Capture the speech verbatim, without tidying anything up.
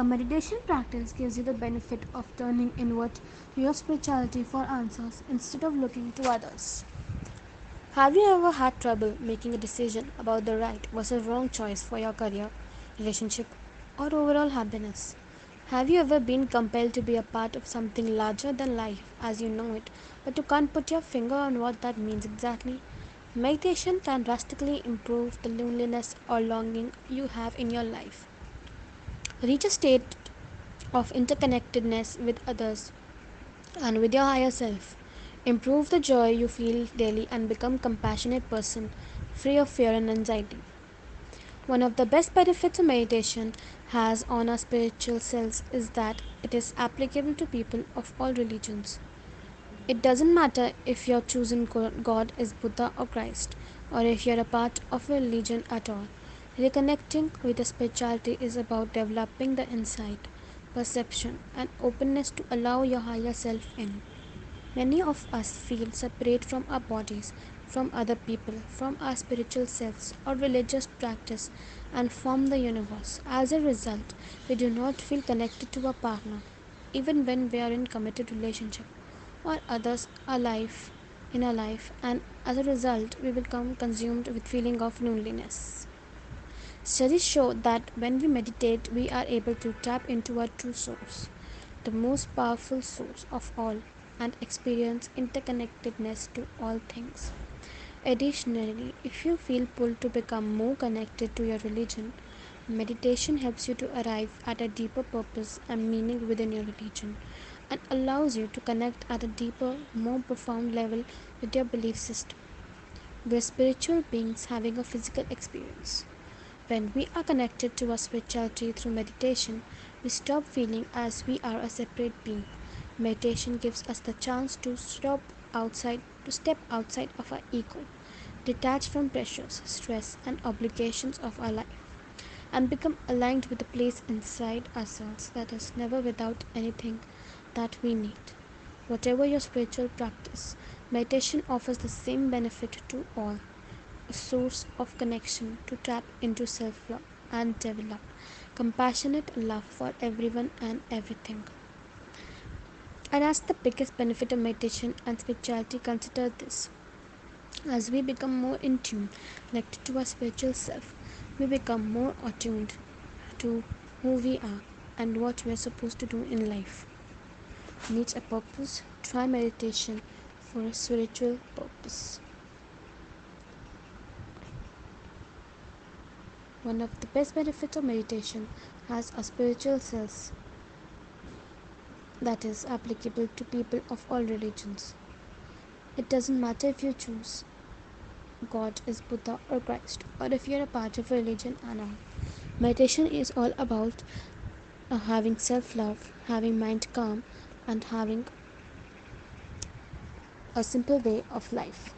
A meditation practice gives you the benefit of turning inward to your spirituality for answers instead of looking to others. Have you ever had trouble making a decision about the right versus wrong choice for your career, relationship, or overall happiness? Have you ever been compelled to be a part of something larger than life as you know it, but you can't put your finger on what that means exactly? Meditation can drastically improve the loneliness or longing you have in your life. Reach a state of interconnectedness with others and with your higher self. Improve the joy you feel daily and become a compassionate person, free of fear and anxiety. One of the best benefits of meditation has on our spiritual selves is that it is applicable to people of all religions. It doesn't matter if your chosen God is Buddha or Christ, or if you're a part of a religion at all. Reconnecting with the spirituality is about developing the insight, perception, and openness to allow your higher self in. Many of us feel separate from our bodies, from other people, from our spiritual selves or religious practice, and from the universe. As a result, we do not feel connected to our partner, even when we are in committed relationship or others are life in our life, and as a result, we become consumed with feeling of loneliness. Studies show that when we meditate, we are able to tap into our true source, the most powerful source of all, and experience interconnectedness to all things. Additionally, if you feel pulled to become more connected to your religion, meditation helps you to arrive at a deeper purpose and meaning within your religion, and allows you to connect at a deeper, more profound level with your belief system. We are spiritual beings having a physical experience. When we are connected to our spirituality through meditation, we stop feeling as we are a separate being. Meditation gives us the chance to stop outside, to step outside of our ego, detach from pressures, stress, and obligations of our life, and become aligned with the place inside ourselves that is never without anything that we need. Whatever your spiritual practice, meditation offers the same benefit to all. A source of connection to tap into self-love and develop compassionate love for everyone and everything. And as the biggest benefit of meditation and spirituality, consider this. As we become more in tune, connected to our spiritual self, we become more attuned to who we are and what we are supposed to do in life. Needs a purpose? Try meditation for a spiritual purpose. One of the best benefits of meditation has a spiritual sense that is applicable to people of all religions. It doesn't matter if you choose God is Buddha or Christ, or if you are a part of a religion or not. Meditation is all about uh, having self-love, having mind calm, and having a simple way of life.